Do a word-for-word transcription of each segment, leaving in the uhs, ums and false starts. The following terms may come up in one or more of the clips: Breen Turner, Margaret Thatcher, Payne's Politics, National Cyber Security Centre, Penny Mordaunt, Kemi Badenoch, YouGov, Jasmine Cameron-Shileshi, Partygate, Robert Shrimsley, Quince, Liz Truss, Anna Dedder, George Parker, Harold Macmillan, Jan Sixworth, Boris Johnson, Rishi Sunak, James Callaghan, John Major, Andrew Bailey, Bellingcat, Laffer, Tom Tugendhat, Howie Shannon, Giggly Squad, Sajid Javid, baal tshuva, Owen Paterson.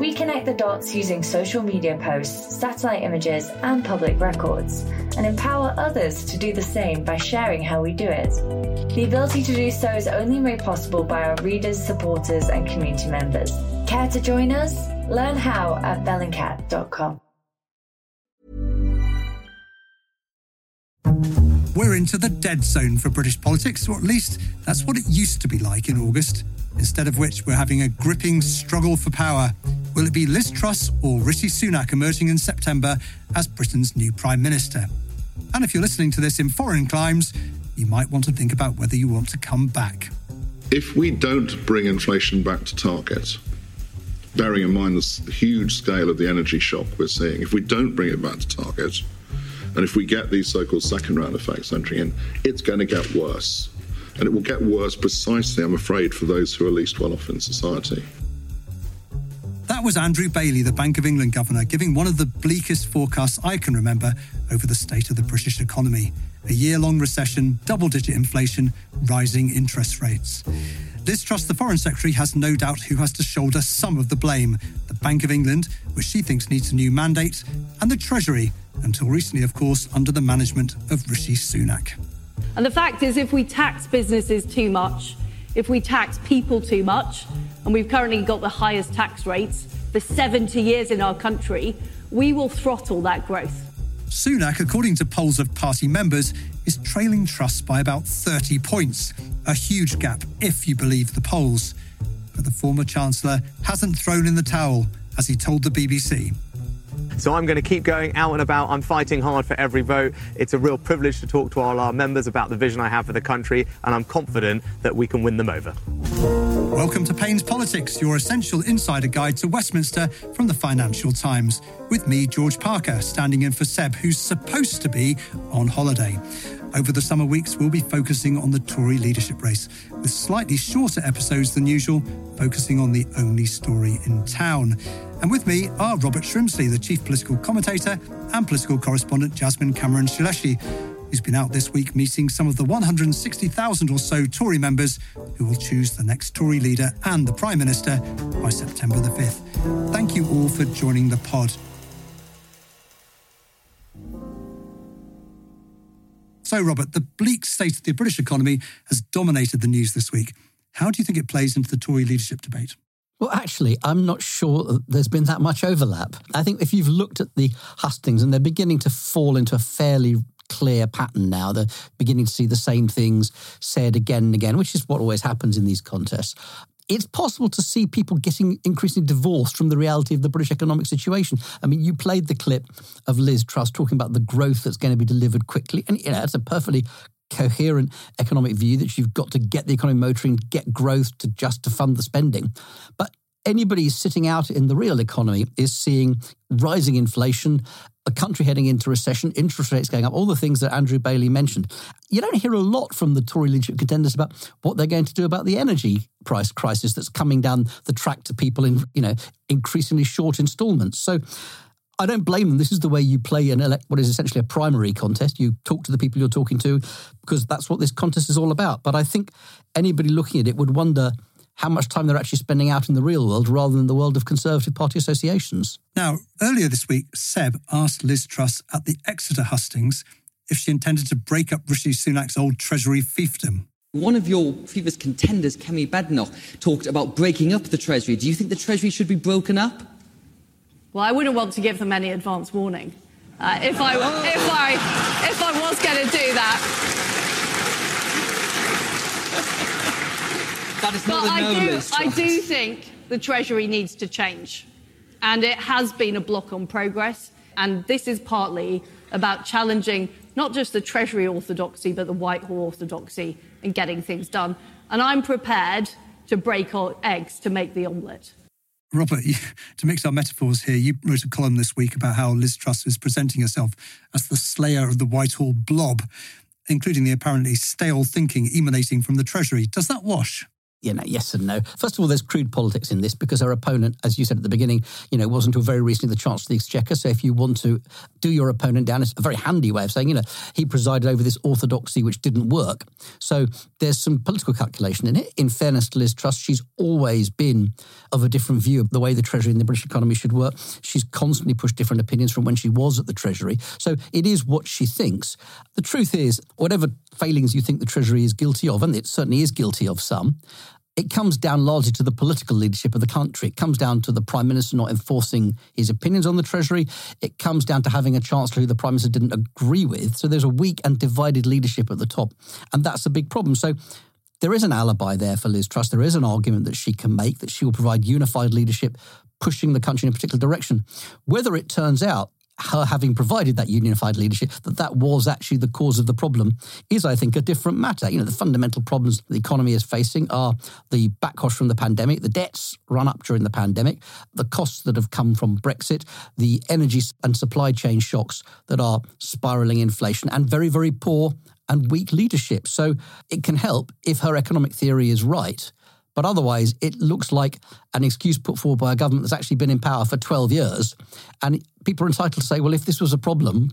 We connect the dots using social media posts, satellite images, and public records, and empower others to do the same by sharing how we do it. The ability to do so is only made possible by our readers, supporters, and community members. Care to join us? Learn how at bellingcat dot com. We're into the dead zone for British politics, or at least that's what it used to be like in August. Instead of which, we're having a gripping struggle for power. Will it be Liz Truss or Rishi Sunak emerging in September as Britain's new Prime Minister? And if you're listening to this in foreign climes, you might want to think about whether you want to come back. If we don't bring inflation back to target, bearing in mind the huge scale of the energy shock we're seeing, if we don't bring it back to target, and if we get these so-called second-round effects entering in, it's going to get worse. And it will get worse precisely, I'm afraid, for those who are least well off in society. That was Andrew Bailey, the Bank of England governor, giving one of the bleakest forecasts I can remember over the state of the British economy. A year-long recession, double-digit inflation, rising interest rates. Liz Truss, the Foreign Secretary, has no doubt who has to shoulder some of the blame. The Bank of England, which she thinks needs a new mandate, and the Treasury, until recently, of course, under the management of Rishi Sunak. And the fact is, if we tax businesses too much, if we tax people too much, and we've currently got the highest tax rates for seventy years in our country, we will throttle that growth. Sunak, according to polls of party members, is trailing Truss by about thirty points, a huge gap if you believe the polls. But the former Chancellor hasn't thrown in the towel, as he told the B B C. So I'm going to keep going out and about. I'm fighting hard for every vote. It's a real privilege to talk to all our members about the vision I have for the country, and I'm confident that we can win them over. Welcome to Payne's Politics, your essential insider guide to Westminster from the Financial Times. With me, George Parker, standing in for Seb, who's supposed to be on holiday. Over the summer weeks, we'll be focusing on the Tory leadership race, with slightly shorter episodes than usual, focusing on the only story in town. And with me are Robert Shrimsley, the chief political commentator, and political correspondent Jasmine Cameron-Shileshi, who's been out this week meeting some of the one hundred sixty thousand or so Tory members who will choose the next Tory leader and the Prime Minister by September the fifth. Thank you all for joining the pod. So, Robert, the bleak state of the British economy has dominated the news this week. How do you think it plays into the Tory leadership debate? Well, actually, I'm not sure that there's been that much overlap. I think if you've looked at the hustings, and they're beginning to fall into a fairly clear pattern now. They're beginning to see the same things said again and again, which is what always happens in these contests. It's possible to see people getting increasingly divorced from the reality of the British economic situation. I mean, you played the clip of Liz Truss talking about the growth that's going to be delivered quickly. And, you know, it's a perfectly coherent economic view that you've got to get the economy motoring, get growth to just to fund the spending. But anybody sitting out in the real economy is seeing rising inflation, a country heading into recession, interest rates going up, all the things that Andrew Bailey mentioned. You don't hear a lot from the Tory leadership contenders about what they're going to do about the energy price crisis that's coming down the track to people in, you know, increasingly short instalments. So I don't blame them. This is the way you play an ele- what is essentially a primary contest. You talk to the people you're talking to because that's what this contest is all about. But I think anybody looking at it would wonder how much time they're actually spending out in the real world rather than the world of Conservative Party associations. Now, earlier this week, Seb asked Liz Truss at the Exeter hustings if she intended to break up Rishi Sunak's old Treasury fiefdom. One of your previous contenders, Kemi Badenoch, talked about breaking up the Treasury. Do you think the Treasury should be broken up? Well, I wouldn't want to give them any advance warning. Uh, if I if I, if I was going to do that... That is not but I do, I do think the Treasury needs to change. And it has been a block on progress. And this is partly about challenging not just the Treasury orthodoxy, but the Whitehall orthodoxy and getting things done. And I'm prepared to break our eggs to make the omelette. Robert, to mix our metaphors here, you wrote a column this week about how Liz Truss is presenting herself as the slayer of the Whitehall blob, including the apparently stale thinking emanating from the Treasury. Does that wash? you know, yes and no. First of all, there's crude politics in this because her opponent, as you said at the beginning, you know, was until very recently the Chancellor of the Exchequer. So if you want to do your opponent down, it's a very handy way of saying, you know, he presided over this orthodoxy which didn't work. So there's some political calculation in it. In fairness to Liz Truss, she's always been of a different view of the way the Treasury and the British economy should work. She's constantly pushed different opinions from when she was at the Treasury. So it is what she thinks. The truth is, whatever failings you think the Treasury is guilty of, and it certainly is guilty of some, it comes down largely to the political leadership of the country. It comes down to the Prime Minister not enforcing his opinions on the Treasury. It comes down to having a Chancellor who the Prime Minister didn't agree with. So there's a weak and divided leadership at the top. And that's a big problem. So there is an alibi there for Liz Truss. There is an argument that she can make, that she will provide unified leadership, pushing the country in a particular direction. Whether it turns out her having provided that unified leadership, that that was actually the cause of the problem, is, I think, a different matter. You know, the fundamental problems the economy is facing are the backwash from the pandemic, the debts run up during the pandemic, the costs that have come from Brexit, the energy and supply chain shocks that are spiralling inflation, and very, very poor and weak leadership. So it can help if her economic theory is right. But otherwise, it looks like an excuse put forward by a government that's actually been in power for twelve years. And people are entitled to say, well, if this was a problem,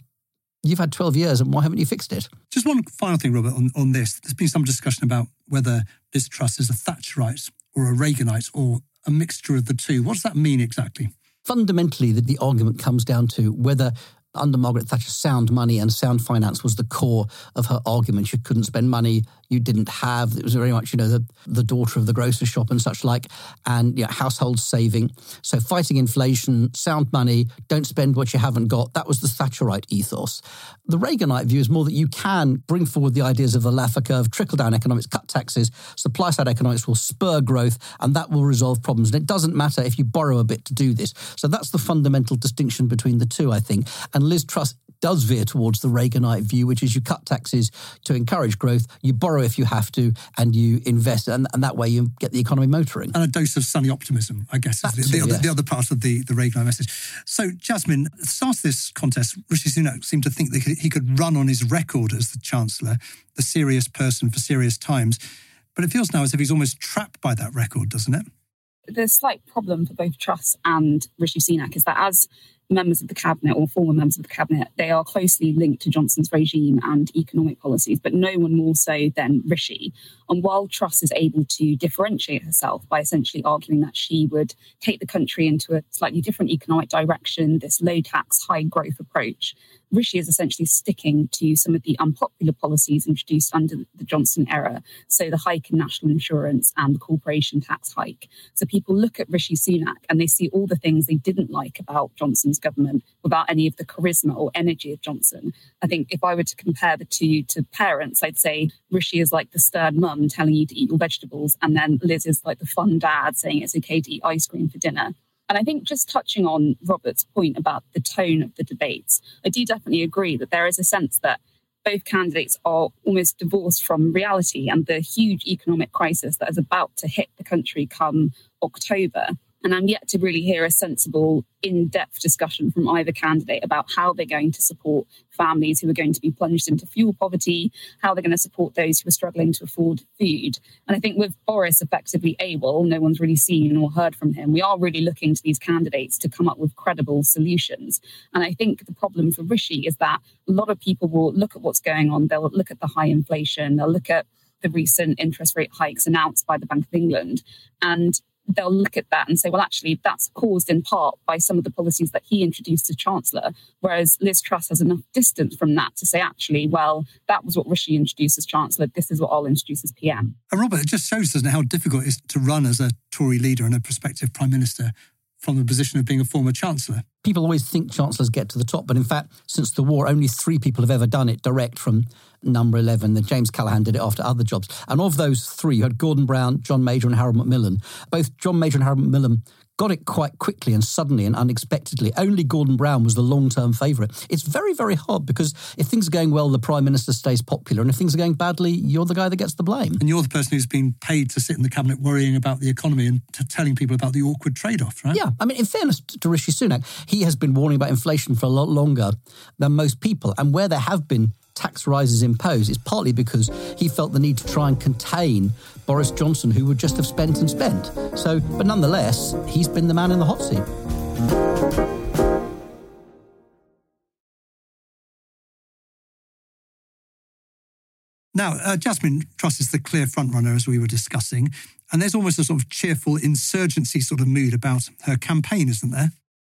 you've had twelve years and why haven't you fixed it? Just one final thing, Robert, on, on this. There's been some discussion about whether Liz Truss is a Thatcherite or a Reaganite or a mixture of the two. What does that mean exactly? Fundamentally, the, the argument comes down to whether, under Margaret Thatcher, sound money and sound finance was the core of her argument. You couldn't spend money you didn't have. It was very much, you know, the, the daughter of the grocer shop and such like, and, you know, household saving. So fighting inflation, sound money, don't spend what you haven't got. That was the Thatcherite ethos. The Reaganite view is more that you can bring forward the ideas of the Laffer curve, trickle-down economics, cut taxes, supply-side economics will spur growth, and that will resolve problems. And it doesn't matter if you borrow a bit to do this. So that's the fundamental distinction between the two, I think. And Liz Truss does veer towards the Reaganite view, which is you cut taxes to encourage growth, you borrow if you have to, and you invest, and, and that way you get the economy motoring. And a dose of sunny optimism, I guess, is the, the, yes. the other part of the, the Reaganite message. So, Jasmine, at the start of this contest, Rishi Sunak seemed to think that he could run on his record as the Chancellor, the serious person for serious times. But it feels now as if he's almost trapped by that record, doesn't it? The slight problem for both Truss and Rishi Sunak is that as members of the cabinet or former members of the cabinet, they are closely linked to Johnson's regime and economic policies, but no one more so than Rishi. And while Truss is able to differentiate herself by essentially arguing that she would take the country into a slightly different economic direction, this low tax, high growth approach, Rishi is essentially sticking to some of the unpopular policies introduced under the Johnson era. So the hike in national insurance and the corporation tax hike. So people look at Rishi Sunak and they see all the things they didn't like about Johnson's government without any of the charisma or energy of Johnson. I think if I were to compare the two to parents, I'd say Rishi is like the stern mum telling you to eat your vegetables. And then Liz is like the fun dad saying it's okay to eat ice cream for dinner. And I think just touching on Robert's point about the tone of the debates, I do definitely agree that there is a sense that both candidates are almost divorced from reality and the huge economic crisis that is about to hit the country come October. And I'm yet to really hear a sensible, in-depth discussion from either candidate about how they're going to support families who are going to be plunged into fuel poverty, how they're going to support those who are struggling to afford food. And I think with Boris effectively AWOL, no one's really seen or heard from him. We are really looking to these candidates to come up with credible solutions. And I think the problem for Rishi is that a lot of people will look at what's going on. They'll look at the high inflation. They'll look at the recent interest rate hikes announced by the Bank of England. And they'll look at that and say, well, actually, that's caused in part by some of the policies that he introduced as Chancellor, whereas Liz Truss has enough distance from that to say, actually, well, that was what Rishi introduced as Chancellor. This is what I'll introduce as P M. And Robert, it just shows, doesn't it, how difficult it is to run as a Tory leader and a prospective Prime Minister from the position of being a former Chancellor. People always think Chancellors get to the top, but in fact, since the war, only three people have ever done it direct from number eleven. Then James Callaghan did it after other jobs. And of those three, you had Gordon Brown, John Major and Harold Macmillan. Both John Major and Harold Macmillan got it quite quickly and suddenly and unexpectedly. Only Gordon Brown was the long-term favourite. It's very, very hard because if things are going well, the Prime Minister stays popular. And if things are going badly, you're the guy that gets the blame. And you're the person who's been paid to sit in the cabinet worrying about the economy and t- telling people about the awkward trade-off, right? Yeah. I mean, in fairness to Rishi Sunak, he has been warning about inflation for a lot longer than most people. And where there have been tax rises imposed, it's partly because he felt the need to try and contain Boris Johnson, who would just have spent and spent. So, but nonetheless, he's been the man in the hot seat. Now, uh, Jasmine Truss is the clear frontrunner, as we were discussing, and there's almost a sort of cheerful insurgency sort of mood about her campaign, isn't there?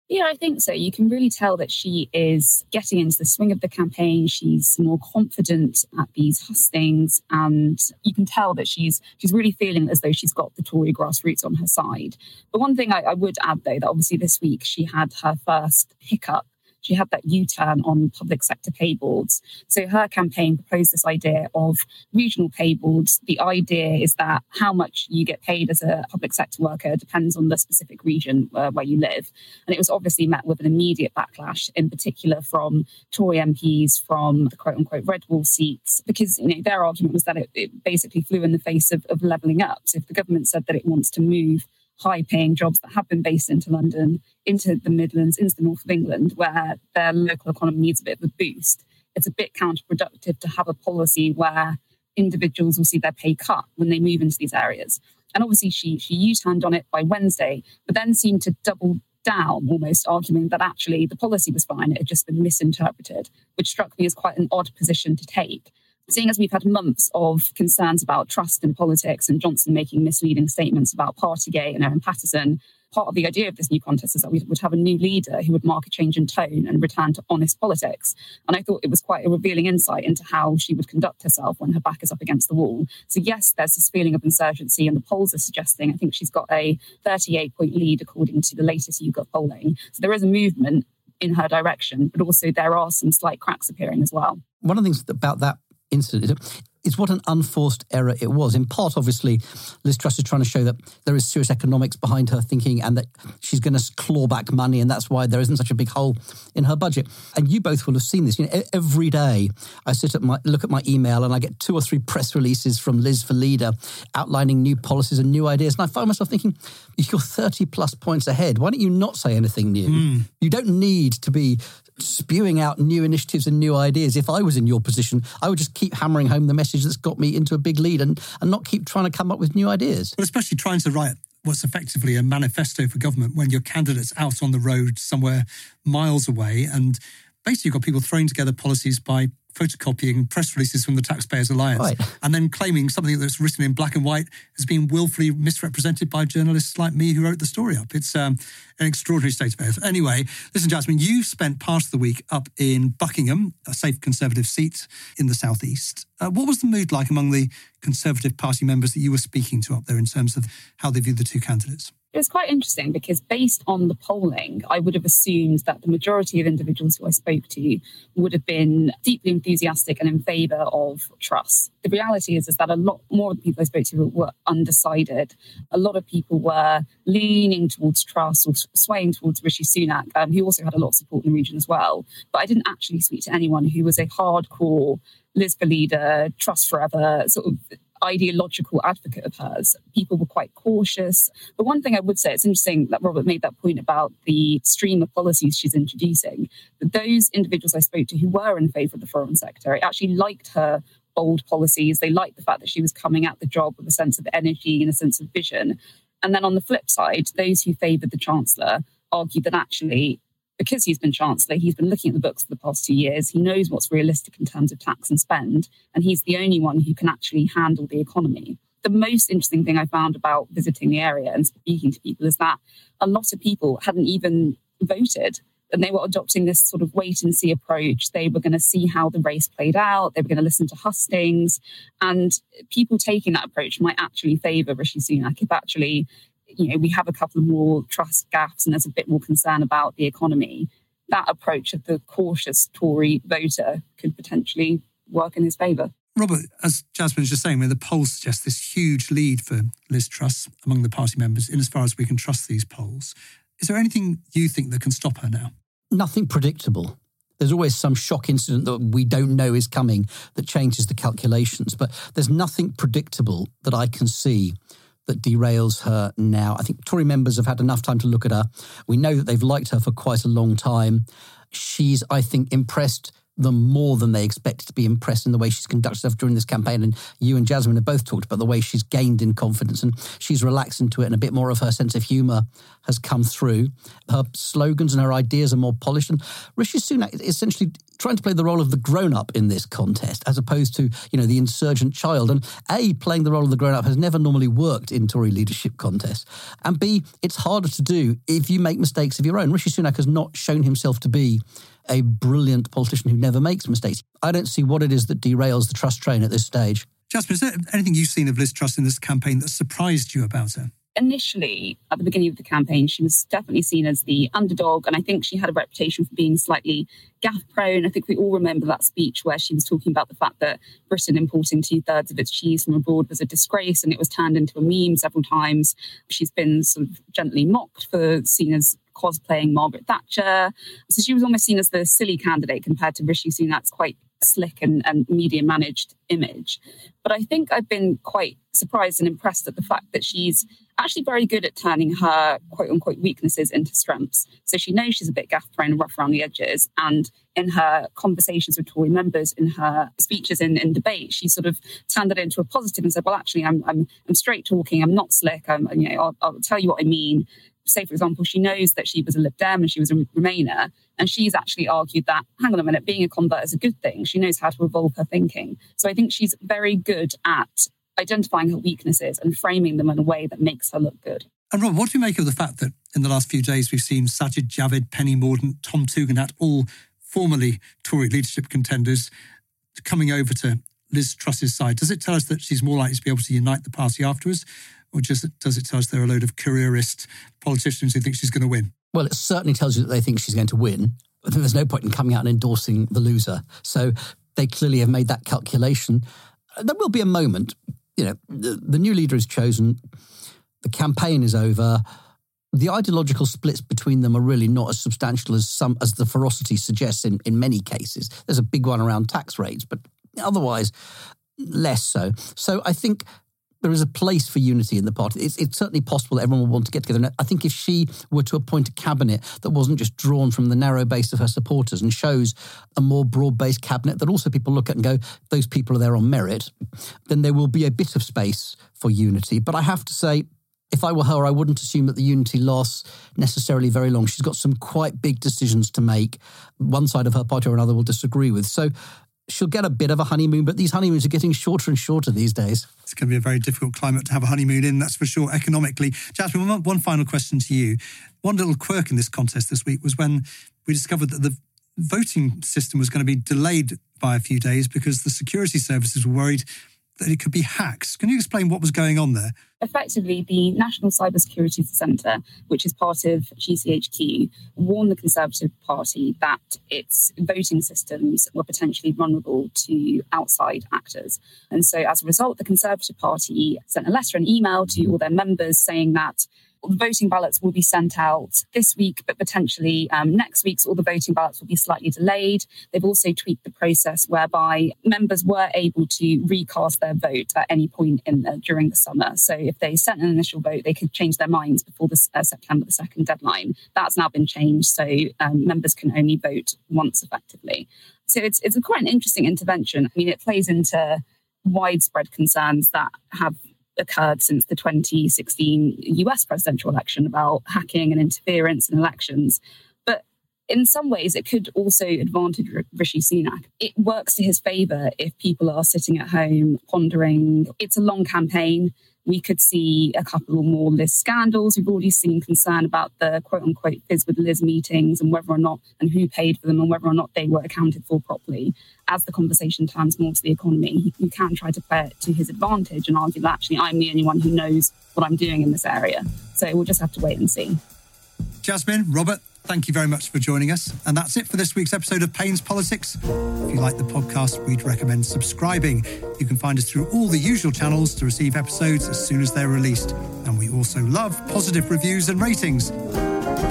Yeah, I think so. You can really tell that she is getting into the swing of the campaign. She's more confident at these hustings, and you can tell that she's she's really feeling as though she's got the Tory grassroots on her side. But one thing I, I would add, though, that obviously this week she had her first hiccup. She had that U-turn on public sector pay boards. So her campaign proposed this idea of regional pay boards. The idea is that how much you get paid as a public sector worker depends on the specific region uh, where you live. And it was obviously met with an immediate backlash, in particular from Tory M Ps, from the quote-unquote red wall seats, because you know their argument was that it, it basically flew in the face of, of levelling up. So if the government said that it wants to move high-paying jobs that have been based into London, into the Midlands, into the north of England, where their local economy needs a bit of a boost, it's a bit counterproductive to have a policy where individuals will see their pay cut when they move into these areas. And obviously she she U-turned on it by Wednesday, but then seemed to double down, almost arguing that actually the policy was fine, it had just been misinterpreted, which struck me as quite an odd position to take. Seeing as we've had months of concerns about trust in politics and Johnson making misleading statements about Partygate and Owen Paterson, part of the idea of this new contest is that we would have a new leader who would mark a change in tone and return to honest politics. And I thought it was quite a revealing insight into how she would conduct herself when her back is up against the wall. So yes, there's this feeling of insurgency, and the polls are suggesting, I think she's got a thirty-eight point lead according to the latest YouGov polling. So there is a movement in her direction, but also there are some slight cracks appearing as well. One of the things about that incident, it's what an unforced error it was. In part, obviously, Liz Truss is trying to show that there is serious economics behind her thinking and that she's going to claw back money, and that's why there isn't such a big hole in her budget. And you both will have seen this. You know, every day I sit at my look at my email and I get two or three press releases from Liz for Leader outlining new policies and new ideas. And I find myself thinking, you're thirty plus points ahead. Why don't you not say anything new? Mm. You don't need to be spewing out new initiatives and new ideas. If I was in your position, I would just keep hammering home the message that's got me into a big lead and, and not keep trying to come up with new ideas. Well, especially trying to write what's effectively a manifesto for government when your candidate's out on the road somewhere miles away, and basically you've got people throwing together policies by photocopying press releases from the Taxpayers Alliance, right, and then claiming something that's written in black and white has been willfully misrepresented by journalists like me who wrote the story up. It's um, an extraordinary state of affairs. Anyway, listen, Jasmine, you spent part of the week up in Buckingham, a safe Conservative seat in the southeast. Uh, what was the mood like among the Conservative Party members that you were speaking to up there in terms of how they viewed the two candidates? It was quite interesting because based on the polling, I would have assumed that the majority of individuals who I spoke to would have been deeply enthusiastic and in favour of Truss. The reality is, is that a lot more of the people I spoke to were undecided. A lot of people were leaning towards Truss or swaying towards Rishi Sunak, um, who also had a lot of support in the region as well. But I didn't actually speak to anyone who was a hardcore Liz for Leader, Truss forever, sort of ideological advocate of hers. People were quite cautious. But one thing I would say, it's interesting that Robert made that point about the stream of policies she's introducing. But those individuals I spoke to who were in favour of the foreign secretary actually liked her bold policies. They liked the fact that she was coming at the job with a sense of energy and a sense of vision. And then on the flip side, those who favoured the Chancellor argued that actually, because he's been Chancellor, he's been looking at the books for the past two years, he knows what's realistic in terms of tax and spend, and he's the only one who can actually handle the economy. The most interesting thing I found about visiting the area and speaking to people is that a lot of people hadn't even voted, and they were adopting this sort of wait-and-see approach. They were going to see how the race played out. They were going to listen to hustings. And people taking that approach might actually favour Rishi Sunak if actually, you know, we have a couple of more trust gaps and there's a bit more concern about the economy. That approach of the cautious Tory voter could potentially work in his favour. Robert, as Jasmine was just saying, the polls suggest this huge lead for Liz Truss among the party members, in as far as we can trust these polls. Is there anything you think that can stop her now? Nothing predictable. There's always some shock incident that we don't know is coming that changes the calculations, but there's nothing predictable that I can see that derails her now. I think Tory members have had enough time to look at her. We know that they've liked her for quite a long time. She's, I think, impressed them more than they expected to be impressed in the way she's conducted herself during this campaign. And you and Jasmine have both talked about the way she's gained in confidence and she's relaxed into it, and a bit more of her sense of humour has come through. Her slogans and her ideas are more polished. And Rishi Sunak is essentially trying to play the role of the grown-up in this contest, as opposed to, you know, the insurgent child. And A, playing the role of the grown-up has never normally worked in Tory leadership contests. And B, it's harder to do if you make mistakes of your own. Rishi Sunak has not shown himself to be a brilliant politician who never makes mistakes. I don't see what it is that derails the Truss train at this stage. Jasmine, is there anything you've seen of Liz Truss in this campaign that surprised you about her? Initially, at the beginning of the campaign, she was definitely seen as the underdog, and I think she had a reputation for being slightly gaffe-prone. I think we all remember that speech where she was talking about the fact that Britain importing two-thirds of its cheese from abroad was a disgrace, and it was turned into a meme several times. She's been sort of gently mocked for seen as cosplaying Margaret Thatcher. So she was almost seen as the silly candidate compared to Rishi Sunak's quite slick and, and media-managed image. But I think I've been quite surprised and impressed at the fact that she's actually very good at turning her quote-unquote weaknesses into strengths. So she knows she's a bit gaff-prone and rough around the edges, and in her conversations with Tory members, in her speeches in, in debate, she sort of turned it into a positive and said, well, actually, I'm I'm, I'm straight-talking, I'm not slick, I'm, you know, I'll, I'll tell you what I mean. Say, for example, she knows that she was a Lib Dem and she was a Remainer, and she's actually argued that, hang on a minute, being a convert is a good thing. She knows how to evolve her thinking. So I think she's very good at identifying her weaknesses and framing them in a way that makes her look good. And Rob, what do you make of the fact that in the last few days we've seen Sajid Javid, Penny Mordaunt, Tom Tugendhat, all formerly Tory leadership contenders, coming over to Liz Truss's side? Does it tell us that she's more likely to be able to unite the party afterwards? Or just does it tell us there are a load of careerist politicians who think she's going to win? Well, it certainly tells you that they think she's going to win. But then there's no point in coming out and endorsing the loser. So they clearly have made that calculation. There will be a moment, you know, the, the new leader is chosen, the campaign is over. The ideological splits between them are really not as substantial as some as the ferocity suggests in, in many cases. There's a big one around tax rates, but otherwise, less so. So I think there is a place for unity in the party. It's, it's certainly possible that everyone will want to get together. And I think if she were to appoint a cabinet that wasn't just drawn from the narrow base of her supporters and shows a more broad-based cabinet that also people look at and go, those people are there on merit, then there will be a bit of space for unity. But I have to say, if I were her, I wouldn't assume that the unity lasts necessarily very long. She's got some quite big decisions to make. One side of her party or another will disagree with. So she'll get a bit of a honeymoon, but these honeymoons are getting shorter and shorter these days. It's going to be a very difficult climate to have a honeymoon in, that's for sure, economically. Jasmine, one, one final question to you. One little quirk in this contest this week was when we discovered that the voting system was going to be delayed by a few days because the security services were worried that it could be hacked. Can you explain what was going on there? Effectively, the National Cyber Security Centre, which is part of G C H Q, warned the Conservative Party that its voting systems were potentially vulnerable to outside actors. And so as a result, the Conservative Party sent a letter, an email to all their members saying that all the voting ballots will be sent out this week, but potentially um, next week's all the voting ballots will be slightly delayed. They've also tweaked the process whereby members were able to recast their vote at any point in the, during the summer. So if they sent an initial vote, they could change their minds before the uh, September the second deadline. That's now been changed, so um, members can only vote once effectively. So it's, it's a quite an interesting intervention. I mean, it plays into widespread concerns that have occurred since the twenty sixteen U S presidential election about hacking and interference in elections. But in some ways, it could also advantage Rishi Sunak. It works to his favour if people are sitting at home pondering. It's a long campaign. We could see a couple more Liz scandals. We've already seen concern about the quote-unquote fizz with Liz meetings and whether or not, and who paid for them and whether or not they were accounted for properly. As the conversation turns more to the economy, you can try to play it to his advantage and argue that actually I'm the only one who knows what I'm doing in this area. So we'll just have to wait and see. Jasmine, Robert, thank you very much for joining us. And that's it for this week's episode of Payne's Politics. If you like the podcast, we'd recommend subscribing. You can find us through all the usual channels to receive episodes as soon as they're released. And we also love positive reviews and ratings.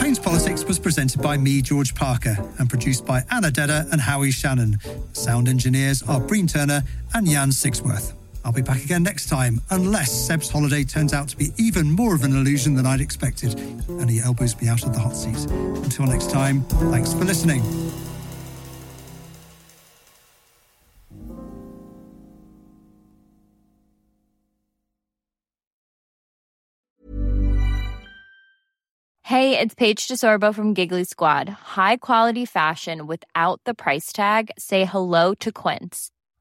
Payne's Politics was presented by me, George Parker, and produced by Anna Dedder and Howie Shannon. Sound engineers are Breen Turner and Jan Sixworth. I'll be back again next time, unless Seb's holiday turns out to be even more of an illusion than I'd expected, and he elbows me out of the hot seat. Until next time, thanks for listening. Hey, it's Paige DeSorbo from Giggly Squad. High quality fashion without the price tag. Say hello to Quince.